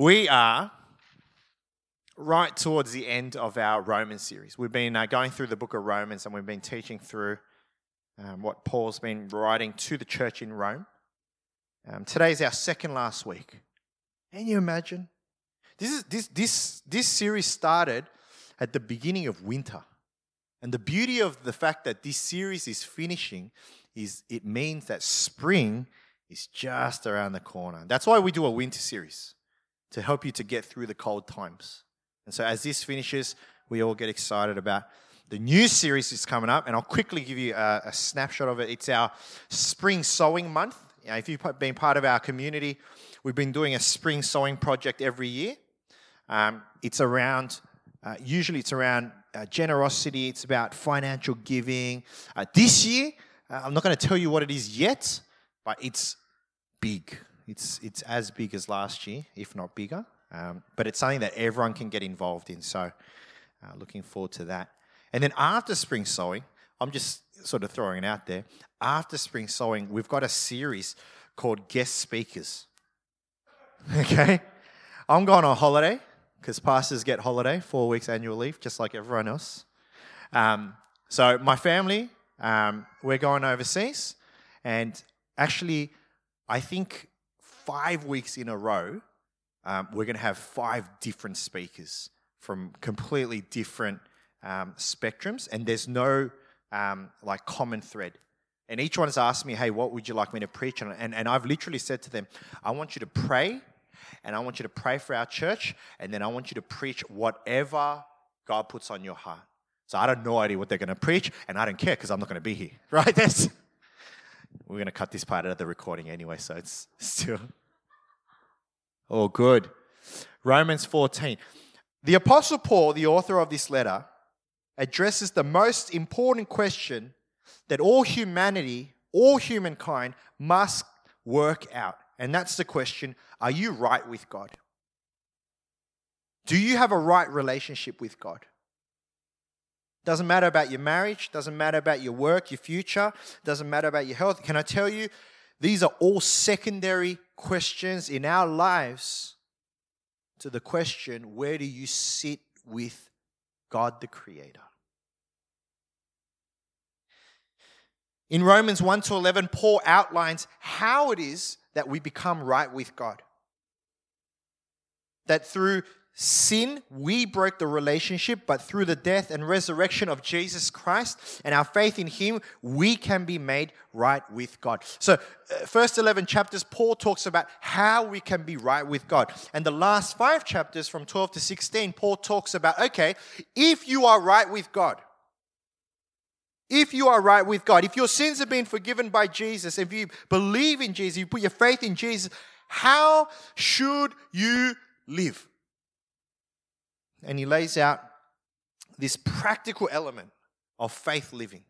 We are right towards the end of our Romans series. We've been going through the book of Romans, and we've been teaching through what Paul's been writing to the church in Rome. Today's our second last week. Can you imagine? This series started at the beginning of winter. And the beauty of the fact that this series is finishing is it means that spring is just around the corner. That's why we do a winter series, to help you to get through the cold times. And so as this finishes, we all get excited about the new series that's coming up, and I'll quickly give you a snapshot of it. It's our spring sowing month. You know, if you've been part of our community, we've been doing a spring sowing project every year. It's around, usually it's around generosity, it's about financial giving. This year, I'm not going to tell you what it is yet, but it's big. It's as big as last year, if not bigger. But it's something that everyone can get involved in. So looking forward to that. And then after spring sowing, I'm just sort of throwing it out there. After spring sowing, we've got a series called Guest Speakers. Okay? I'm going on holiday because pastors get holiday, 4 weeks annual leave, just like everyone else. So my family, we're going overseas. And actually, I think 5 weeks in a row, we're going to have five different speakers from completely different spectrums, and there's no common thread. And each one has asked me, hey, what would you like me to preach on? And I've literally said to them, I want you to pray, and I want you to pray for our church, and then I want you to preach whatever God puts on your heart. So I don't know idea what they're going to preach, and I don't care because I'm not going to be here, right? We're going to cut this part out of the recording anyway, so it's still all good. Romans 14. The Apostle Paul, the author of this letter, addresses the most important question that all humankind must work out. And that's the question, are you right with God? Do you have a right relationship with God? Doesn't matter about your marriage, doesn't matter about your work, your future, doesn't matter about your health. Can I tell you, these are all secondary questions in our lives to the question, where do you sit with God the Creator? In Romans 1-11, Paul outlines how it is that we become right with God. That through sin, we broke the relationship, but through the death and resurrection of Jesus Christ and our faith in Him, we can be made right with God. So, first 11 chapters, Paul talks about how we can be right with God. And the last 5 chapters, from 12 to 16, Paul talks about, okay, if you are right with God, if your sins have been forgiven by Jesus, if you believe in Jesus, you put your faith in Jesus, how should you live? And he lays out this practical element of faith living.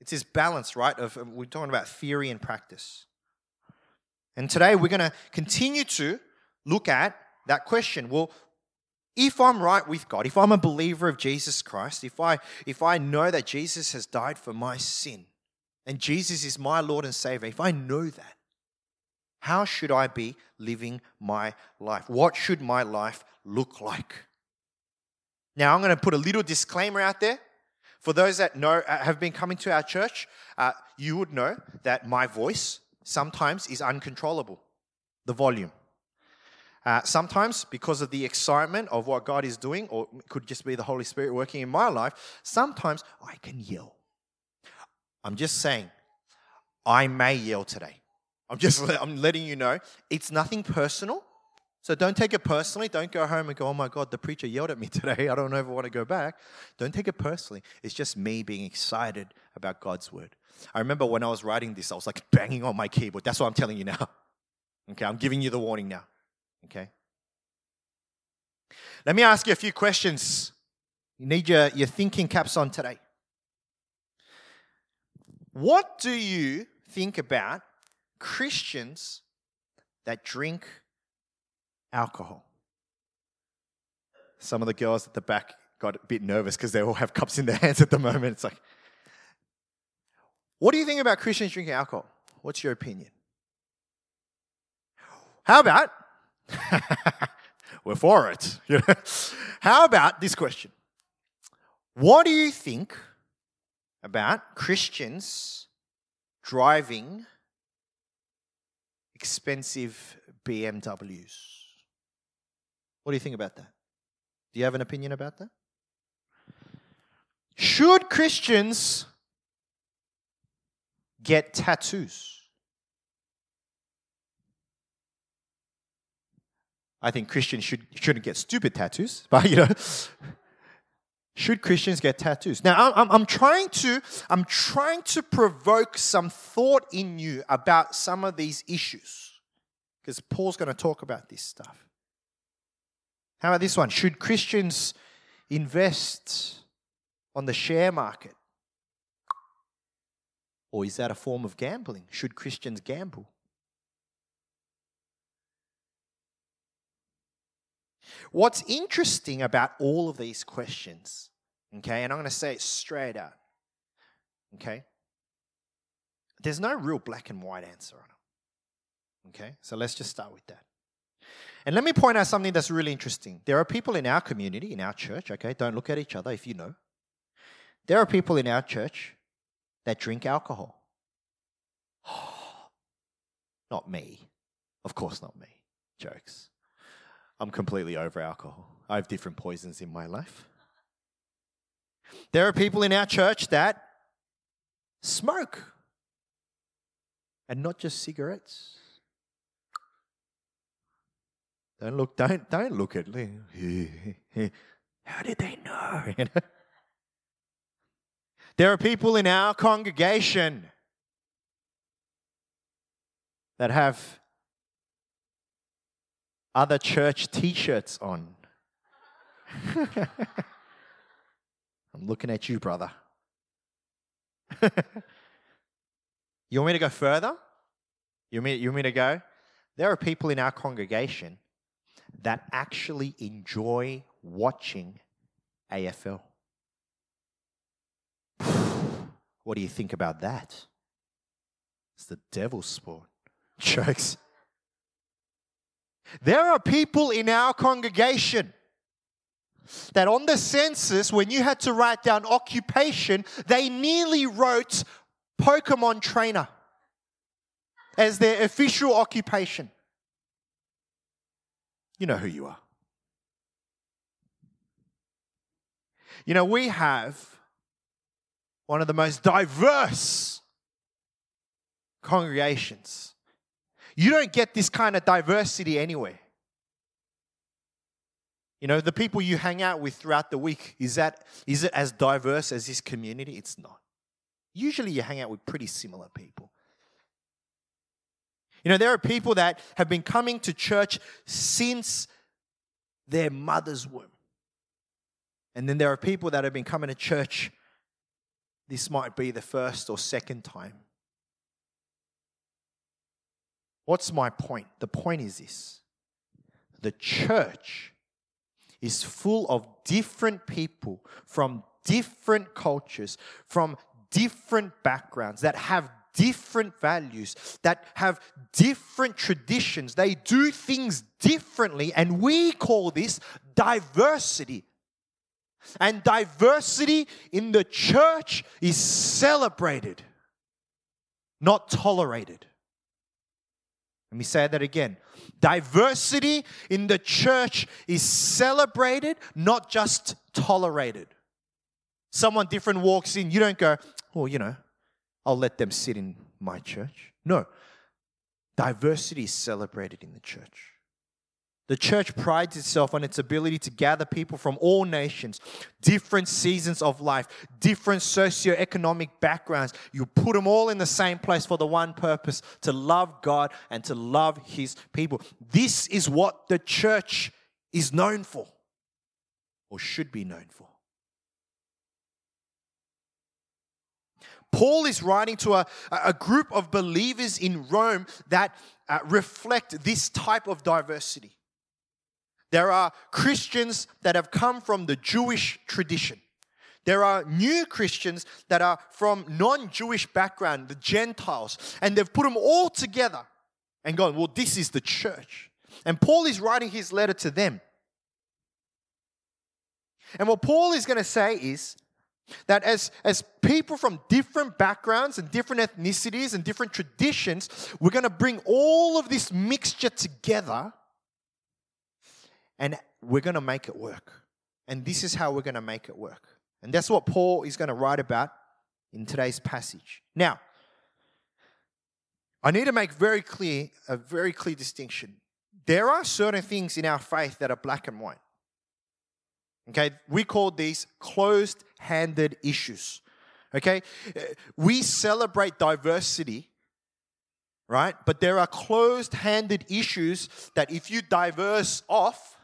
It's this balance, right? We're talking about theory and practice. And today we're going to continue to look at that question. Well, if I'm right with God, if I'm a believer of Jesus Christ, if I know that Jesus has died for my sin and Jesus is my Lord and Savior, if I know that, how should I be living my life? What should my life look like? Now, I'm going to put a little disclaimer out there. For those that know have been coming to our church, you would know that my voice sometimes is uncontrollable, the volume. Sometimes, because of the excitement of what God is doing, or it could just be the Holy Spirit working in my life, sometimes I can yell. I'm just saying, I may yell today. I'm letting you know, it's nothing personal. So don't take it personally. Don't go home and go, oh my God, the preacher yelled at me today. I don't ever want to go back. Don't take it personally. It's just me being excited about God's word. I remember when I was writing this, I was like banging on my keyboard. That's what I'm telling you now. Okay, I'm giving you the warning now. Okay. Let me ask you a few questions. You need your thinking caps on today. What do you think about Christians that drink alcohol? Some of the girls at the back got a bit nervous because they all have cups in their hands at the moment. It's like, what do you think about Christians drinking alcohol? What's your opinion? How about We're for it. How about this question? What do you think about Christians driving expensive BMWs? What do you think about that? Do you have an opinion about that? Should Christians get tattoos? I think Christians shouldn't get stupid tattoos, but should Christians get tattoos? Now, I'm trying to provoke some thought in you about some of these issues, because Paul's going to talk about this stuff. How about this one? Should Christians invest on the share market? Or is that a form of gambling? Should Christians gamble? What's interesting about all of these questions, okay, and I'm going to say it straight out, okay, there's no real black and white answer on it, okay? So let's just start with that. And let me point out something that's really interesting. There are people in our community, in our church, okay, don't look at each other if you know. There are people in our church that drink alcohol. Not me. Of course not me. Jokes. I'm completely over alcohol. I have different poisons in my life. There are people in our church that smoke. And not just cigarettes. Don't look at me. How did they know? There are people in our congregation that have other church t-shirts on. I'm looking at you, brother. You want me to go further? You want me to go? There are people in our congregation that actually enjoy watching AFL. What do you think about that? It's the devil's sport. Jokes. There are people in our congregation that on the census, when you had to write down occupation, they nearly wrote Pokemon trainer as their official occupation. You know who you are. You know, we have one of the most diverse congregations. You don't get this kind of diversity anywhere. You know, the people you hang out with throughout the week, is it as diverse as this community? It's not. Usually you hang out with pretty similar people. You know, there are people that have been coming to church since their mother's womb. And then there are people that have been coming to church. This might be the first or second time. What's my point? The point is this. The church is full of different people from different cultures, from different backgrounds, that have different values, that have different traditions. They do things differently, and we call this diversity. And diversity in the church is celebrated, not tolerated. Let me say that again. Diversity in the church is celebrated, not just tolerated. Someone different walks in, you don't go, oh, I'll let them sit in my church. No. Diversity is celebrated in the church. The church prides itself on its ability to gather people from all nations, different seasons of life, different socioeconomic backgrounds. You put them all in the same place for the one purpose, to love God and to love His people. This is what the church is known for, or should be known for. Paul is writing to a group of believers in Rome that reflect this type of diversity. There are Christians that have come from the Jewish tradition. There are new Christians that are from non-Jewish background, the Gentiles, and they've put them all together and gone, well, this is the church. And Paul is writing his letter to them. And what Paul is going to say is that as people from different backgrounds and different ethnicities and different traditions, we're going to bring all of this mixture together and we're going to make it work. And this is how we're going to make it work. And that's what Paul is going to write about in today's passage. Now, I need to make a very clear distinction. There are certain things in our faith that are black and white. Okay, we call these closed-handed issues. Okay, we celebrate diversity, right? But there are closed-handed issues that if you diverse off,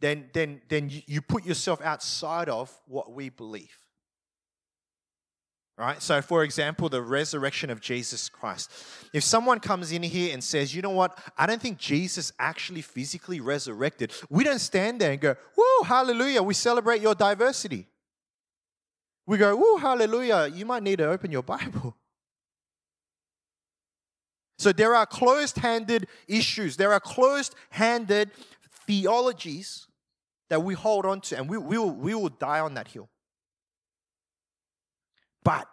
then you put yourself outside of what we believe. Right? So, for example, the resurrection of Jesus Christ. If someone comes in here and says, you know what, I don't think Jesus actually physically resurrected, we don't stand there and go, woo, hallelujah, we celebrate your diversity. We go, woo, hallelujah, you might need to open your Bible. So there are closed-handed issues. There are closed-handed theologies that we hold on to, and we will die on that hill. But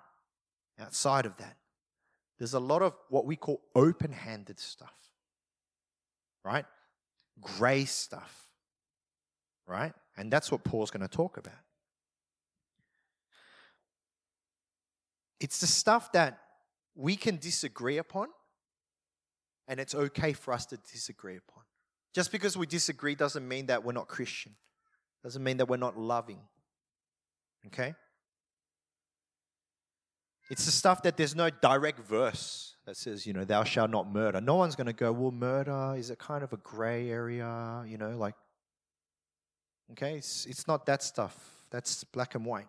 outside of that, there's a lot of what we call open-handed stuff, right? Gray stuff, right? And that's what Paul's going to talk about. It's the stuff that we can disagree upon, and it's okay for us to disagree upon. Just because we disagree doesn't mean that we're not Christian. Doesn't mean that we're not loving, okay? It's the stuff that there's no direct verse that says, you know, thou shalt not murder. No one's going to go, well, murder is a kind of a gray area, you know, like, okay, it's not that stuff. That's black and white.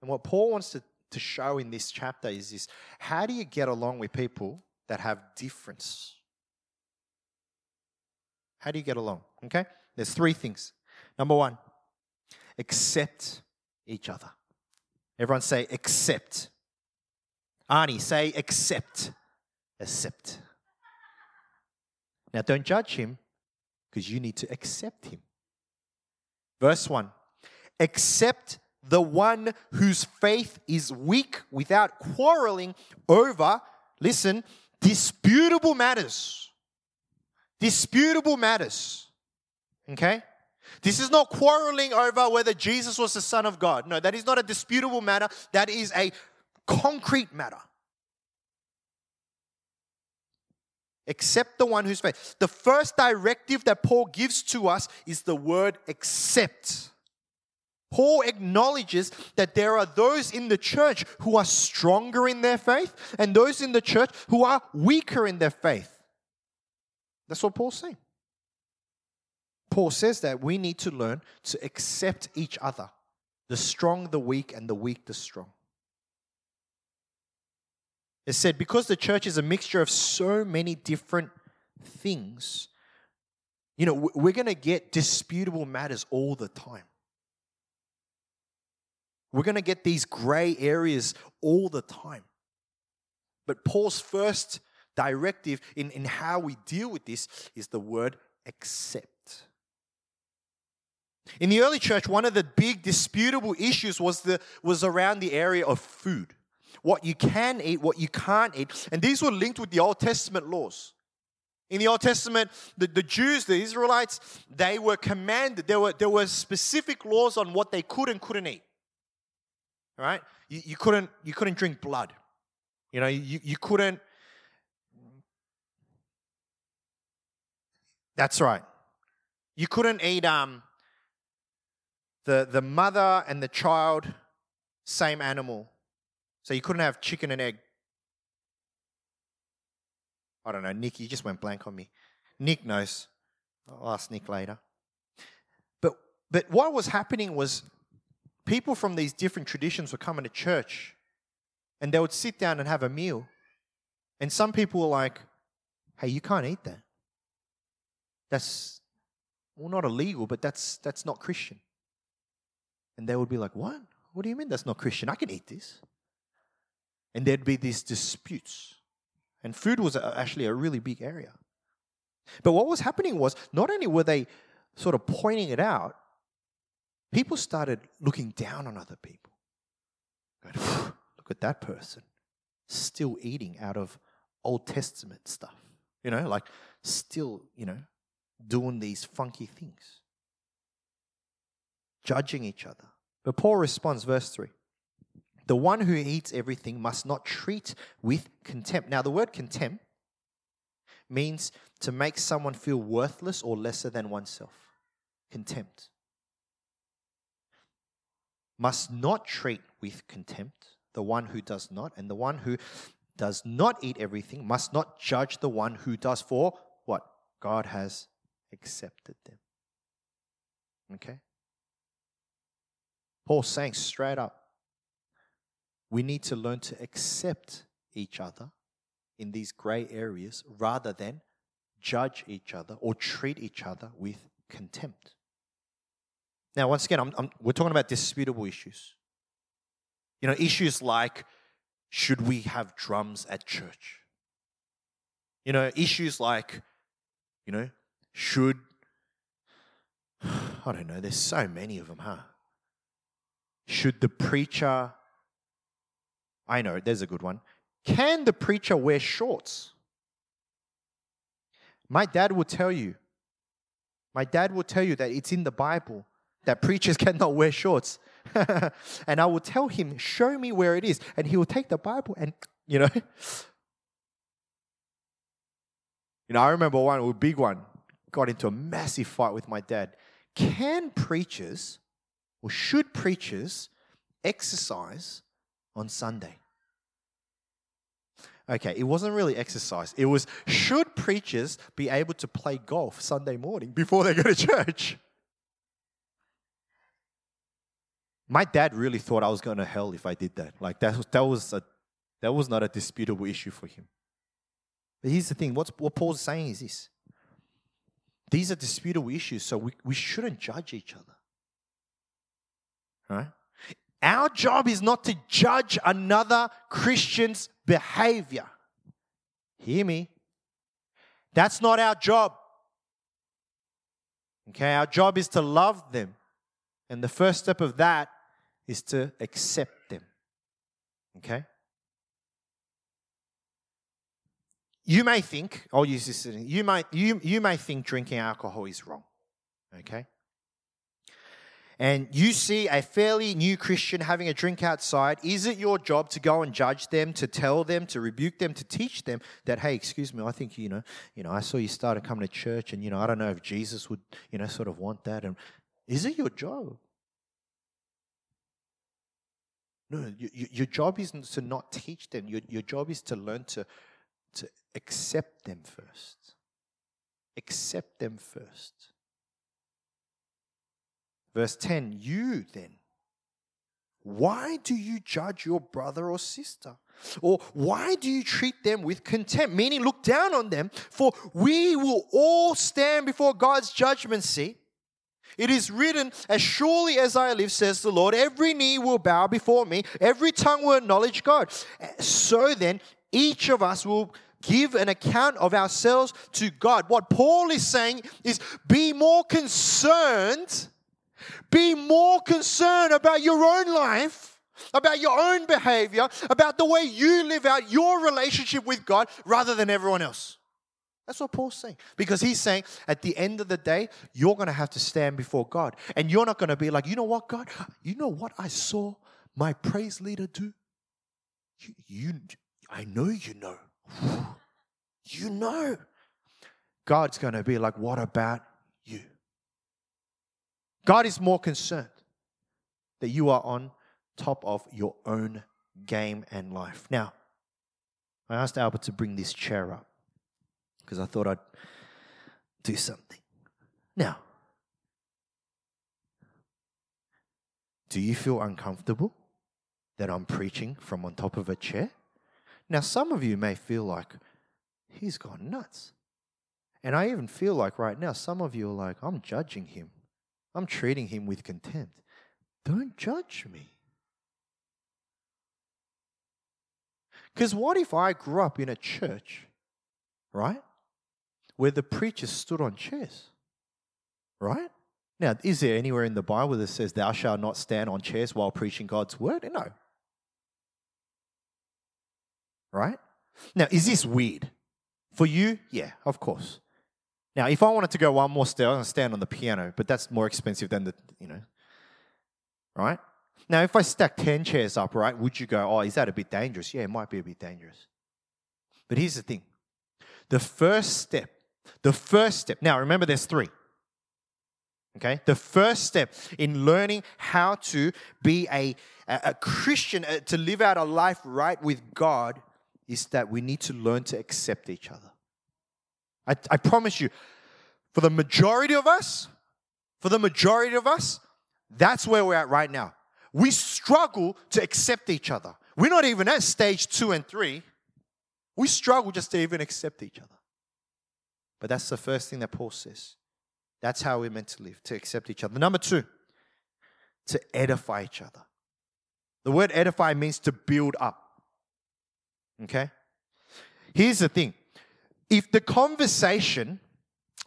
And what Paul wants to show in this chapter is this: how do you get along with people that have difference? How do you get along? Okay, there's three things. Number one, accept each other. Everyone say, accept. Arnie, say, accept. Accept. Now, don't judge him, because you need to accept him. Verse 1. Accept the one whose faith is weak without quarreling over, listen, disputable matters. Disputable matters. Okay? This is not quarreling over whether Jesus was the Son of God. No, that is not a disputable matter. That is a concrete matter. Accept the one whose faith. The first directive that Paul gives to us is the word accept. Paul acknowledges that there are those in the church who are stronger in their faith and those in the church who are weaker in their faith. That's what Paul's saying. Paul says that we need to learn to accept each other, the strong, the weak, and the weak, the strong. It said, because the church is a mixture of so many different things, you know, we're going to get disputable matters all the time. We're going to get these gray areas all the time. But Paul's first directive in how we deal with this is the word accept. In the early church, one of the big disputable issues was around the area of food. What you can eat, what you can't eat. And these were linked with the Old Testament laws. In the Old Testament, the Jews, the Israelites, they were commanded. There were specific laws on what they could and couldn't eat. All right? You couldn't drink blood. You know, you couldn't. That's right. You couldn't eat the mother and the child, same animal. So you couldn't have chicken and egg. I don't know, Nick, you just went blank on me. Nick knows. I'll ask Nick later. But what was happening was people from these different traditions were coming to church and they would sit down and have a meal. And some people were like, hey, you can't eat that. That's, well, not illegal, but that's not Christian. And they would be like, what? What do you mean that's not Christian? I can eat this. And there'd be these disputes. And food was actually a really big area. But what was happening was, not only were they sort of pointing it out, people started looking down on other people. Going, look at that person, still eating out of Old Testament stuff. You know, like still, you know, doing these funky things. Judging each other. But Paul responds, verse 3. The one who eats everything must not treat with contempt. Now, the word contempt means to make someone feel worthless or lesser than oneself. Contempt. Must not treat with contempt the one who does not, and the one who does not eat everything must not judge the one who does, for what? God has accepted them. Okay? Paul's saying straight up, we need to learn to accept each other in these grey areas rather than judge each other or treat each other with contempt. Now, once again, we're talking about disputable issues. You know, issues like, should we have drums at church? You know, issues like, you know, should, I don't know, there's so many of them, huh? Should the preacher... I know, there's a good one. Can the preacher wear shorts? My dad will tell you that it's in the Bible that preachers cannot wear shorts. And I will tell him, show me where it is. And he will take the Bible and, you know. You know, I remember one, a big one, got into a massive fight with my dad. Can preachers, or should preachers, exercise on Sunday? Okay, it wasn't really exercise. It was, should preachers be able to play golf Sunday morning before they go to church? My dad really thought I was going to hell if I did that. Like, that was not a disputable issue for him. But here's the thing, what Paul's saying is this. These are disputable issues, so we shouldn't judge each other. All right? Our job is not to judge another Christian's behavior. Hear me. That's not our job. Okay, our job is to love them. And the first step of that is to accept them. Okay? You may think, I'll use this, you may think drinking alcohol is wrong. Okay? And you see a fairly new Christian having a drink outside, is it your job to go and judge them, to tell them, to rebuke them, to teach them that, hey, excuse me, I think, you know, I saw you started coming to church and, you know, I don't know if Jesus would, you know, sort of want that. And is it your job? No, your job isn't to not teach them. Your job is to learn to accept them first. Accept them first. Verse 10, you then, why do you judge your brother or sister? Or why do you treat them with contempt? Meaning look down on them, for we will all stand before God's judgment seat. It is written, as surely as I live, says the Lord, every knee will bow before me, every tongue will acknowledge God. So then, each of us will give an account of ourselves to God. What Paul is saying is, be more concerned about your own life, about your own behavior, about the way you live out your relationship with God rather than everyone else. That's what Paul's saying. Because he's saying, at the end of the day, you're going to have to stand before God. And you're not going to be like, you know what, God? You know what I saw my praise leader do? I know you know. You know. God's going to be like, what about you? God is more concerned that you are on top of your own game and life. Now, I asked Albert to bring this chair up because I thought I'd do something. Now, do you feel uncomfortable that I'm preaching from on top of a chair? Now, some of you may feel like, he's gone nuts. And I even feel like right now, some of you are like, I'm judging him. I'm treating him with contempt. Don't judge me. Because what if I grew up in a church, right, where the preacher stood on chairs, right? Now, is there anywhere in the Bible that says thou shalt not stand on chairs while preaching God's word? No. Right? Now, is this weird? For you, yeah, of course. Now, if I wanted to go one more step, I'm going to stand on the piano, but that's more expensive than the, right? Now, if I stack 10 chairs up, right, would you go, oh, is that a bit dangerous? Yeah, it might be a bit dangerous. But here's the thing. The first step, now remember there's three. Okay, the first step in learning how to be a Christian, to live out a life right with God, is that we need to learn to accept each other. I promise you, for the majority of us, that's where we're at right now. We struggle to accept each other. We're not even at stage 2 and 3. We struggle just to even accept each other. But that's the first thing that Paul says. That's how we're meant to live, to accept each other. Number 2, to edify each other. The word edify means to build up. Okay? Here's the thing. If the conversation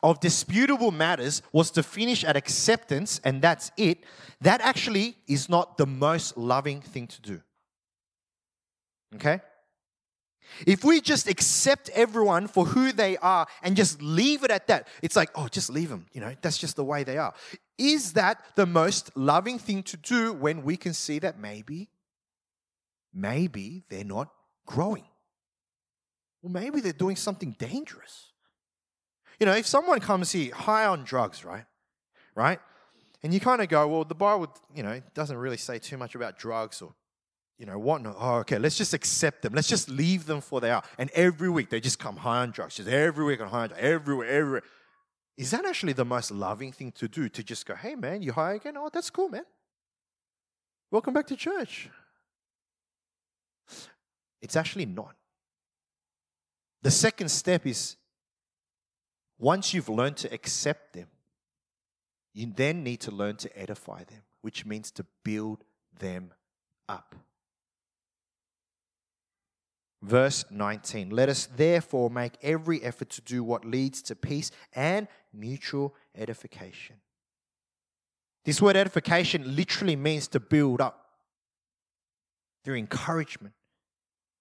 of disputable matters was to finish at acceptance and that's it, that actually is not the most loving thing to do. Okay? If we just accept everyone for who they are and just leave it at that, it's like, oh, just leave them, that's just the way they are. Is that the most loving thing to do when we can see that maybe they're not growing? Or maybe they're doing something dangerous. If someone comes here high on drugs, right? And you kind of go, well, the Bible, doesn't really say too much about drugs or whatnot. Oh, okay, let's just accept them. Let's just leave them for they are. And every week they just come high on drugs. Just every week on high on drugs. Everywhere. Is that actually the most loving thing to do? To just go, hey, man, you high again? Oh, that's cool, man. Welcome back to church. It's actually not. The second step is, once you've learned to accept them, you then need to learn to edify them, which means to build them up. Verse 19, let us therefore make every effort to do what leads to peace and mutual edification. This word edification literally means to build up through encouragement.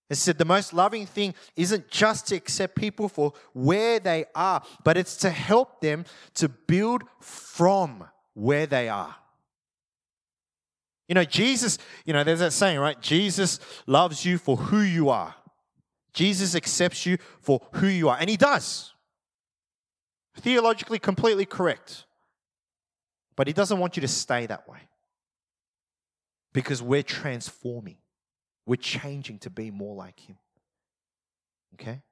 It said the most loving thing isn't just to accept people for where they are, but it's to help them to build from where they are. Jesus, there's that saying, right? Jesus loves you for who you are. Jesus accepts you for who you are. And he does. Theologically, completely correct. But he doesn't want you to stay that way. Because we're transforming. We're changing to be more like him. Okay?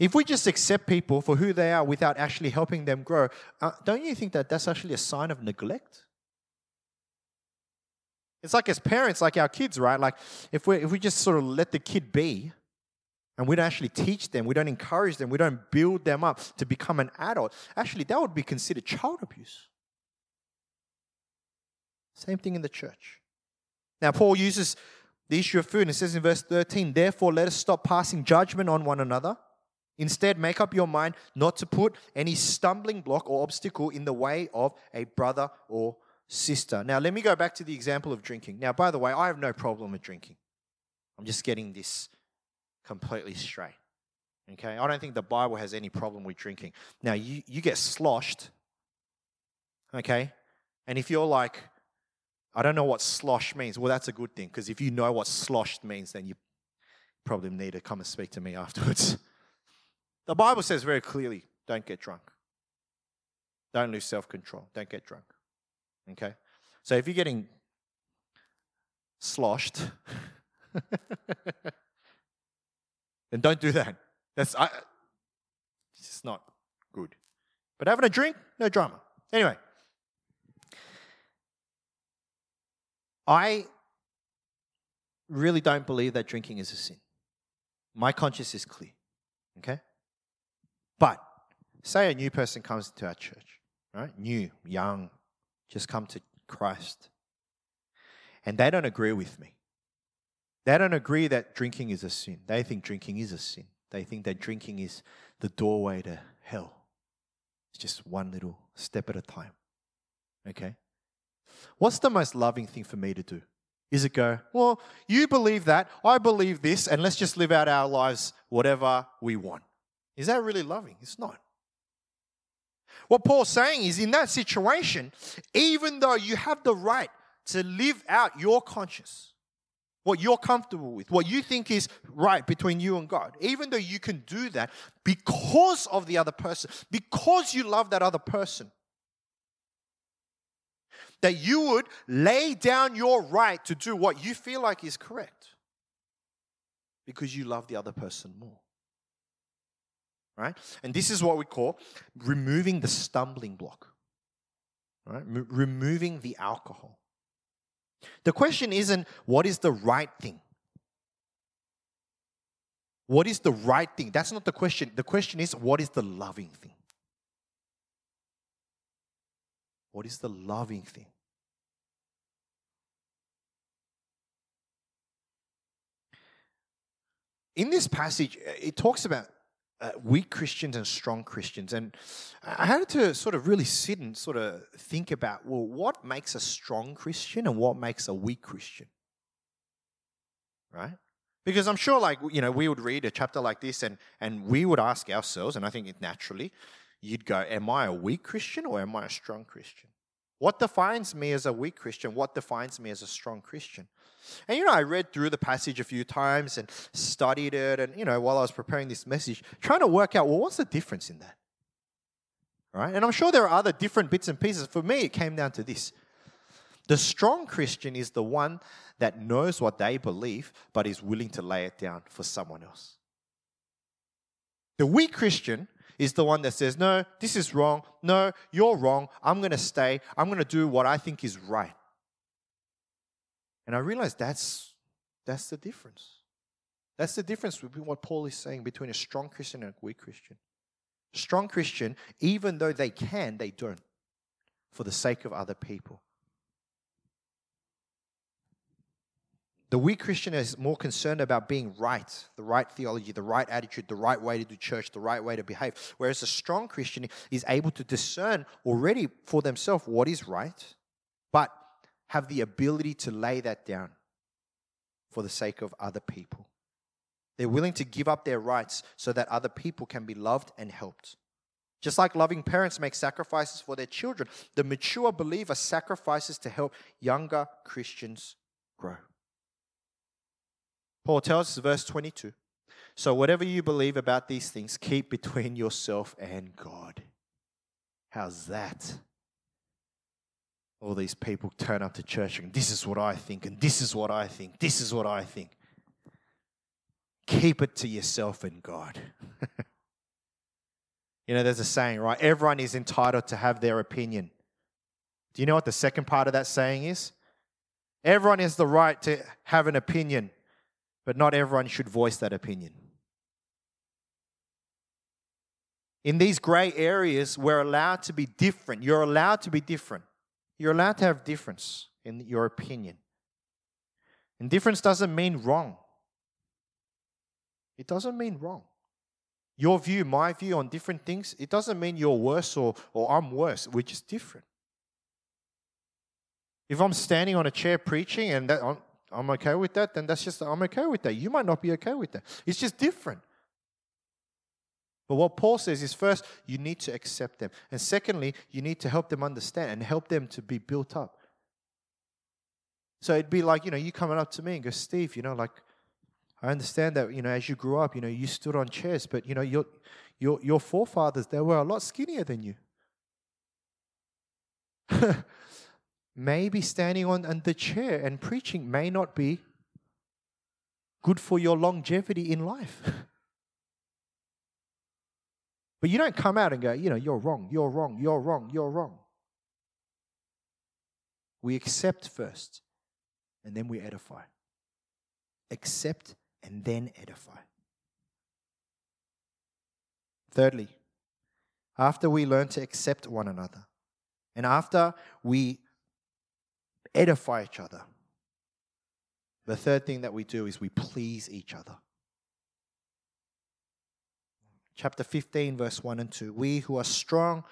If we just accept people for who they are without actually helping them grow, don't you think that that's actually a sign of neglect? It's like as parents, like our kids, right? Like if we just sort of let the kid be, and we don't actually teach them, we don't encourage them, we don't build them up to become an adult, actually that would be considered child abuse. Same thing in the church. Now Paul uses the issue of food, and it says in verse 13, therefore let us stop passing judgment on one another. Instead, make up your mind not to put any stumbling block or obstacle in the way of a brother or sister. Now, let me go back to the example of drinking. Now, by the way, I have no problem with drinking. I'm just getting this completely straight. Okay? I don't think the Bible has any problem with drinking. Now, you get sloshed, okay? And if you're like, I don't know what slosh means. Well, that's a good thing, because if you know what sloshed means, then you probably need to come and speak to me afterwards. The Bible says very clearly, don't get drunk. Don't lose self-control. Don't get drunk. Okay, so if you're getting sloshed, then don't do that. It's just not good. But having a drink, no drama. Anyway, I really don't believe that drinking is a sin. My conscience is clear, okay? But say a new person comes to our church, right? New, young, just come to Christ. And they don't agree with me. They don't agree that drinking is a sin. They think drinking is a sin. They think that drinking is the doorway to hell. It's just one little step at a time. Okay? What's the most loving thing for me to do? Is it go, well, you believe that, I believe this, and let's just live out our lives whatever we want. Is that really loving? It's not. What Paul's saying is, in that situation, even though you have the right to live out your conscience, what you're comfortable with, what you think is right between you and God, even though you can do that because of the other person, because you love that other person, that you would lay down your right to do what you feel like is correct because you love the other person more. Right? And this is what we call removing the stumbling block. Right? Removing the alcohol. The question isn't, what is the right thing? What is the right thing? That's not the question. The question is, what is the loving thing? What is the loving thing? In this passage, it talks about weak Christians and strong Christians. And I had to sort of really sit and sort of think about, well, what makes a strong Christian and what makes a weak Christian? Right? Because I'm sure, like, you know, we would read a chapter like this and we would ask ourselves, and I think it naturally, you'd go, am I a weak Christian or am I a strong Christian? What defines me as a weak Christian? What defines me as a strong Christian? And, you know, I read through the passage a few times and studied it and, you know, while I was preparing this message, trying to work out, well, what's the difference in that? Right? And I'm sure there are other different bits and pieces. For me, it came down to this. The strong Christian is the one that knows what they believe but is willing to lay it down for someone else. The weak Christian is the one that says, no, this is wrong. No, you're wrong. I'm going to stay. I'm going to do what I think is right. And I realized that's the difference. That's the difference between what Paul is saying between a strong Christian and a weak Christian. A strong Christian, even though they can, they don't, for the sake of other people. The weak Christian is more concerned about being right, the right theology, the right attitude, the right way to do church, the right way to behave. Whereas a strong Christian is able to discern already for themselves what is right, but have the ability to lay that down for the sake of other people. They're willing to give up their rights so that other people can be loved and helped. Just like loving parents make sacrifices for their children, the mature believer sacrifices to help younger Christians grow. Paul tells us, verse 22, so whatever you believe about these things, keep between yourself and God. How's that? All these people turn up to church and this is what I think and this is what I think, this is what I think. Keep it to yourself and God. You know, there's a saying, right? Everyone is entitled to have their opinion. Do you know what the second part of that saying is? Everyone has the right to have an opinion. But not everyone should voice that opinion. In these gray areas, we're allowed to be different. You're allowed to be different. You're allowed to have difference in your opinion. And difference doesn't mean wrong. It doesn't mean wrong. Your view, my view on different things, it doesn't mean you're worse or I'm worse. We're just different. If I'm standing on a chair preaching and that... I'm okay with that, then that's just, I'm okay with that. You might not be okay with that. It's just different. But what Paul says is, first, you need to accept them. And secondly, you need to help them understand and help them to be built up. So it'd be like, you know, you coming up to me and go, Steve, you know, like, I understand that, you know, as you grew up, you know, you stood on chairs, but, you know, your forefathers, they were a lot skinnier than you. Maybe standing on the chair and preaching may not be good for your longevity in life. But you don't come out and go, you know, you're wrong, you're wrong, you're wrong, you're wrong. We accept first, and then we edify. Accept and then edify. Thirdly, after we learn to accept one another, and after we edify each other. The third thing that we do is we please each other. Chapter 15, verse 1 and 2. We who are strong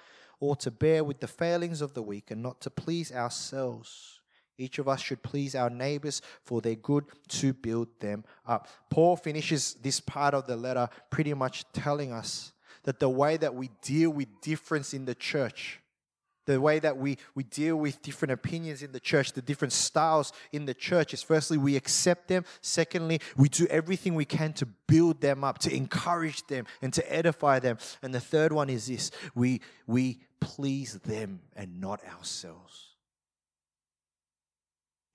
or to bear with the failings of the weak, and not to please ourselves. Each of us should please our neighbors for their good, to build them up. Paul finishes this part of the letter pretty much telling us that the way that we deal with difference in the church, the way that we deal with different opinions in the church, the different styles in the church, is firstly, we accept them. Secondly, we do everything we can to build them up, to encourage them and to edify them. And the third one is this: we please them and not ourselves.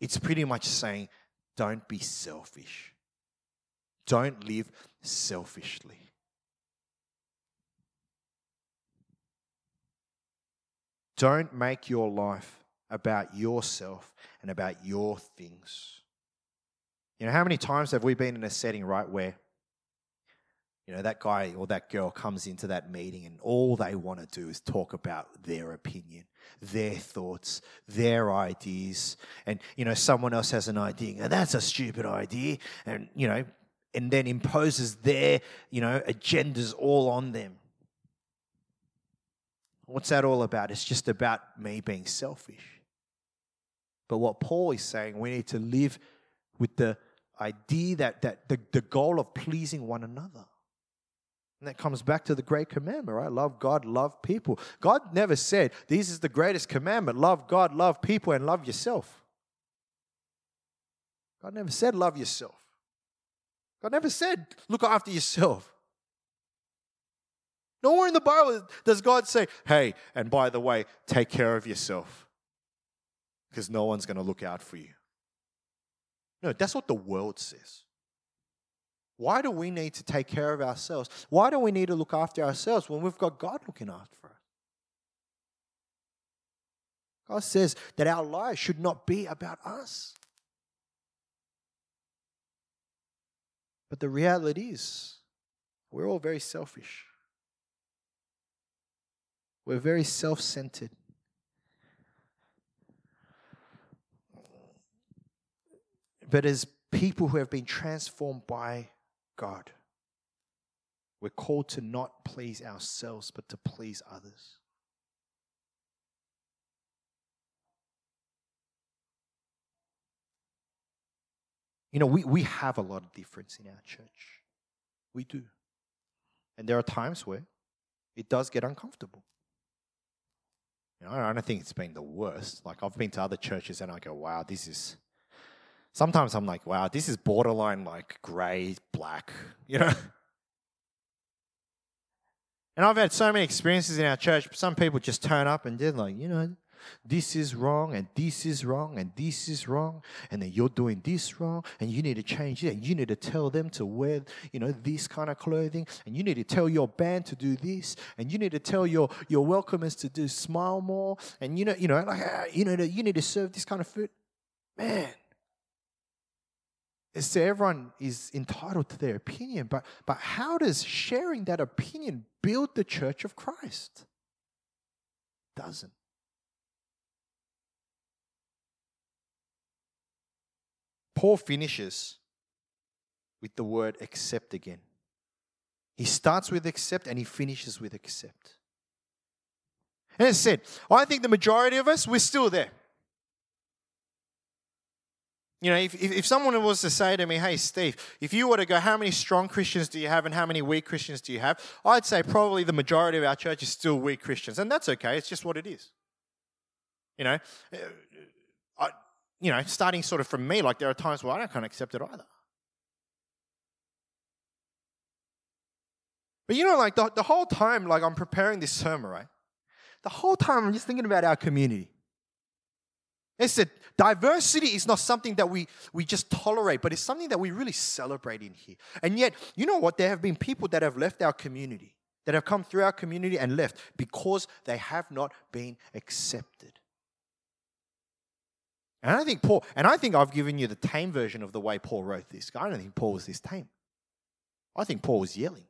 It's pretty much saying, don't be selfish. Don't live selfishly. Don't make your life about yourself and about your things. You know, how many times have we been in a setting, right, where, you know, that guy or that girl comes into that meeting and all they want to do is talk about their opinion, their thoughts, their ideas. And, you know, someone else has an idea, and that's a stupid idea. And, you know, and then imposes their, you know, agendas all on them. What's that all about? It's just about me being selfish. But what Paul is saying, we need to live with the idea that the goal of pleasing one another. And that comes back to the great commandment, right? Love God, love people. God never said, this is the greatest commandment, love God, love people, and love yourself. God never said, love yourself. God never said, look after yourself. Nowhere in the Bible does God say, hey, and by the way, take care of yourself, because no one's going to look out for you. No, that's what the world says. Why do we need to take care of ourselves? Why do we need to look after ourselves when we've got God looking after us? God says that our lives should not be about us. But the reality is, we're all very selfish. We're very self-centered. But as people who have been transformed by God, we're called to not please ourselves, but to please others. You know, we have a lot of difference in our church. We do. And there are times where it does get uncomfortable. You know, I don't think it's been the worst. Like, I've been to other churches and I go, wow, this is... Sometimes I'm like, wow, this is borderline like grey, black, you know. And I've had so many experiences in our church. Some people just turn up and they're like, you know, this is wrong and this is wrong and this is wrong. And then you're doing this wrong and you need to change it. And you need to tell them to wear, you know, this kind of clothing. And you need to tell your band to do this. And you need to tell your welcomers to do smile more. And, you know, like, you need to serve this kind of food. Man. So everyone is entitled to their opinion, but how does sharing that opinion build the church of Christ? It doesn't. Paul finishes with the word accept again. He starts with accept and he finishes with accept. And it said, I think the majority of us, we're still there. You know, if someone was to say to me, hey, Steve, if you were to go, how many strong Christians do you have and how many weak Christians do you have? I'd say probably the majority of our church is still weak Christians. And that's okay. It's just what it is. You know, starting sort of from me, like there are times where I can't accept it either. But, you know, like the whole time, like I'm preparing this sermon, right? The whole time I'm just thinking about our community. It said diversity is not something that we just tolerate, but it's something that we really celebrate in here. And yet, you know what? There have been people that have left our community, that have come through our community and left because they have not been accepted. And I think I've given you the tame version of the way Paul wrote this. I don't think Paul was this tame. I think Paul was yelling.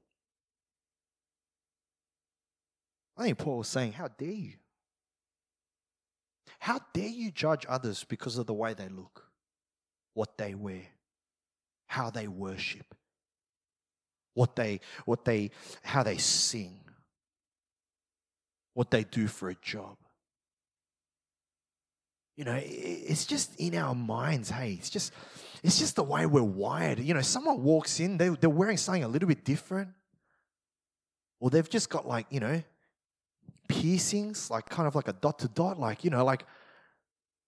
I think Paul was saying, how dare you? How dare you judge others because of the way they look, what they wear, how they worship, how they sing, what they do for a job. You know, it's just in our minds, hey, it's just the way we're wired. You know, someone walks in, they're wearing something a little bit different. Or they've just got like, you know, piercings, like kind of like a dot to dot, like, you know, like,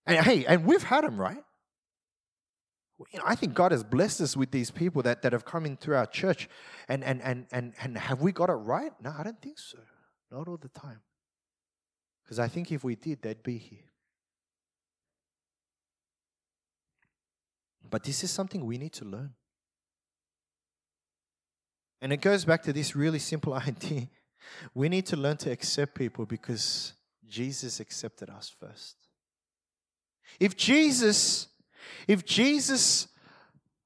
and hey, and we've had them, right? You know, I think God has blessed us with these people that have come into our church. And have we got it right? No, I don't think so. Not all the time. Because I think if we did, they'd be here. But this is something we need to learn. And it goes back to this really simple idea. We need to learn to accept people because Jesus accepted us first. If Jesus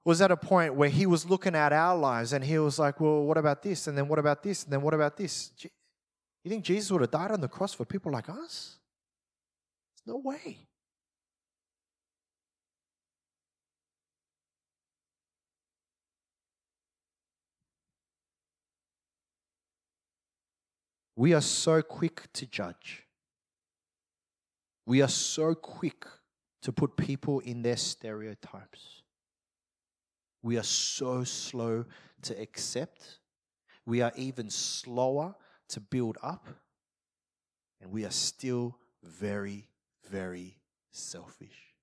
was at a point where he was looking at our lives and he was like, well, what about this? And then what about this? And then what about this? You think Jesus would have died on the cross for people like us? There's no way. We are so quick to judge. We are so quick to put people in their stereotypes. We are so slow to accept. We are even slower to build up. And we are still very, very selfish.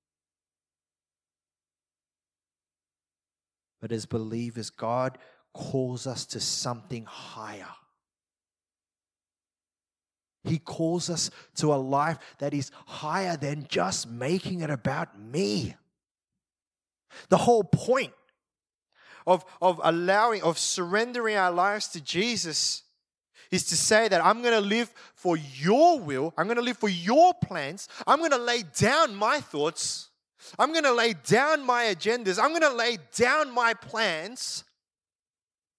But as believers, God calls us to something higher. He calls us to a life that is higher than just making it about me. The whole point of surrendering our lives to Jesus is to say that I'm going to live for your will. I'm going to live for your plans. I'm going to lay down my thoughts. I'm going to lay down my agendas. I'm going to lay down my plans.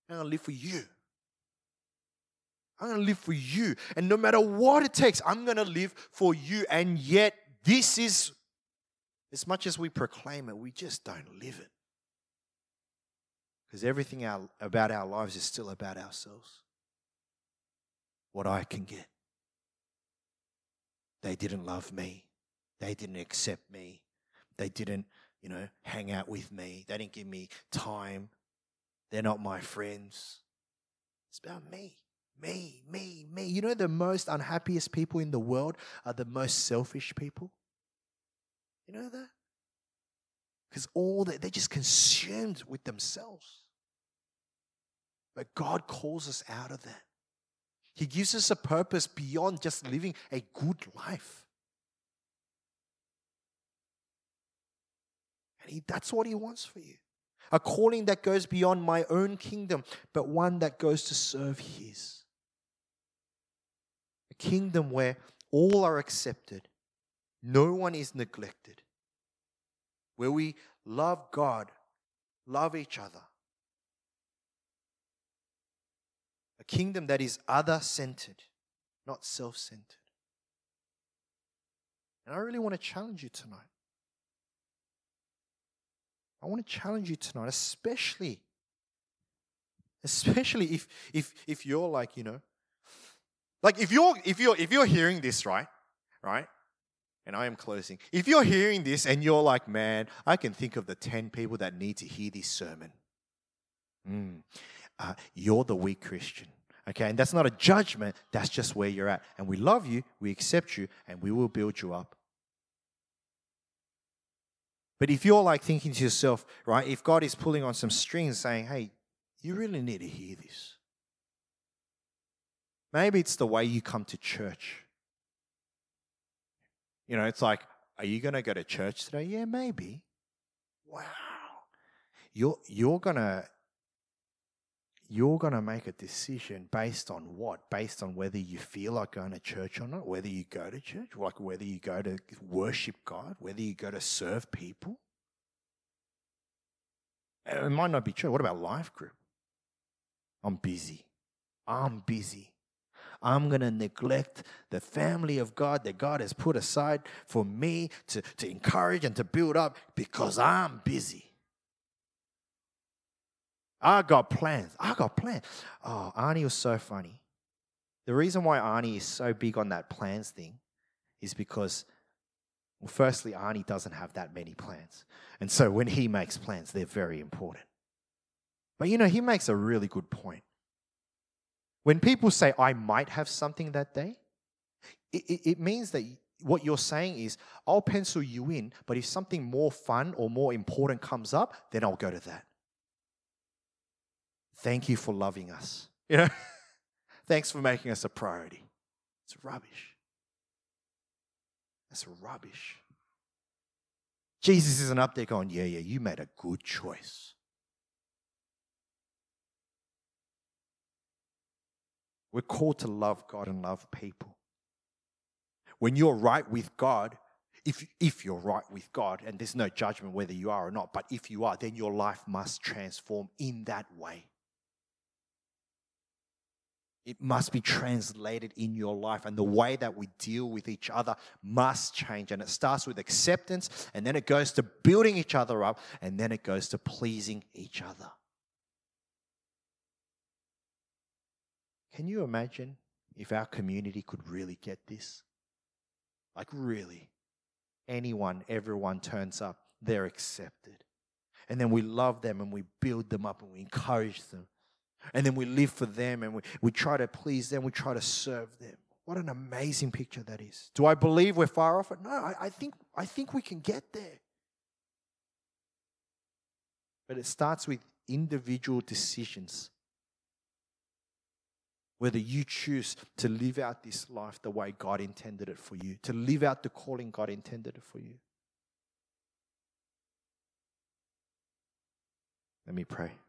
I'm going to live for you. I'm going to live for you. And no matter what it takes, I'm going to live for you. And yet, this is, as much as we proclaim it, we just don't live it. Because everything about our lives is still about ourselves. What I can get. They didn't love me. They didn't accept me. They didn't, you know, hang out with me. They didn't give me time. They're not my friends. It's about me. Me, me, me. You know the most unhappiest people in the world are the most selfish people? You know that? Because they're just consumed with themselves. But God calls us out of that. He gives us a purpose beyond just living a good life. And that's what He wants for you. A calling that goes beyond my own kingdom, but one that goes to serve His. A kingdom where all are accepted, no one is neglected, where we love God, love each other. A kingdom that is other-centered, not self-centered. And I really want to challenge you tonight. I want to challenge you tonight, especially if you're like, you know, like if you're hearing this, right? And I am closing. If you're hearing this and you're like, man, I can think of the 10 people that need to hear this sermon. You're the weak Christian, okay? And that's not a judgment. That's just where you're at. And we love you, we accept you, and we will build you up. But if you're like thinking to yourself, right, if God is pulling on some strings saying, hey, you really need to hear this. Maybe it's the way you come to church. You know, it's like, are you going to go to church today? Yeah, maybe. Wow. You're going to make a decision based on what? Based on whether you feel like going to church or not, whether you go to church, like whether you go to worship God, whether you go to serve people. It might not be true. What about life group? I'm busy. I'm going to neglect the family of God that God has put aside for me to encourage and to build up because I'm busy. I got plans. Oh, Arnie was so funny. The reason why Arnie is so big on that plans thing is because, well, firstly, Arnie doesn't have that many plans. And so when he makes plans, they're very important. But, you know, he makes a really good point. When people say, I might have something that day, it means that what you're saying is, I'll pencil you in, but if something more fun or more important comes up, then I'll go to that. Thank you for loving us. You know, thanks for making us a priority. It's rubbish. That's rubbish. Jesus isn't up there going, yeah, you made a good choice. We're called to love God and love people. When you're right with God, if you're right with God, and there's no judgment whether you are or not, but if you are, then your life must transform in that way. It must be translated in your life, and the way that we deal with each other must change. And it starts with acceptance, and then it goes to building each other up, and then it goes to pleasing each other. Can you imagine if our community could really get this? Like, really, anyone, everyone turns up, they're accepted. And then we love them and we build them up and we encourage them. And then we live for them and we try to please them, we try to serve them. What an amazing picture that is. Do I believe we're far off? No, I think we can get there. But it starts with individual decisions. Whether you choose to live out this life the way God intended it for you, to live out the calling God intended it for you. Let me pray.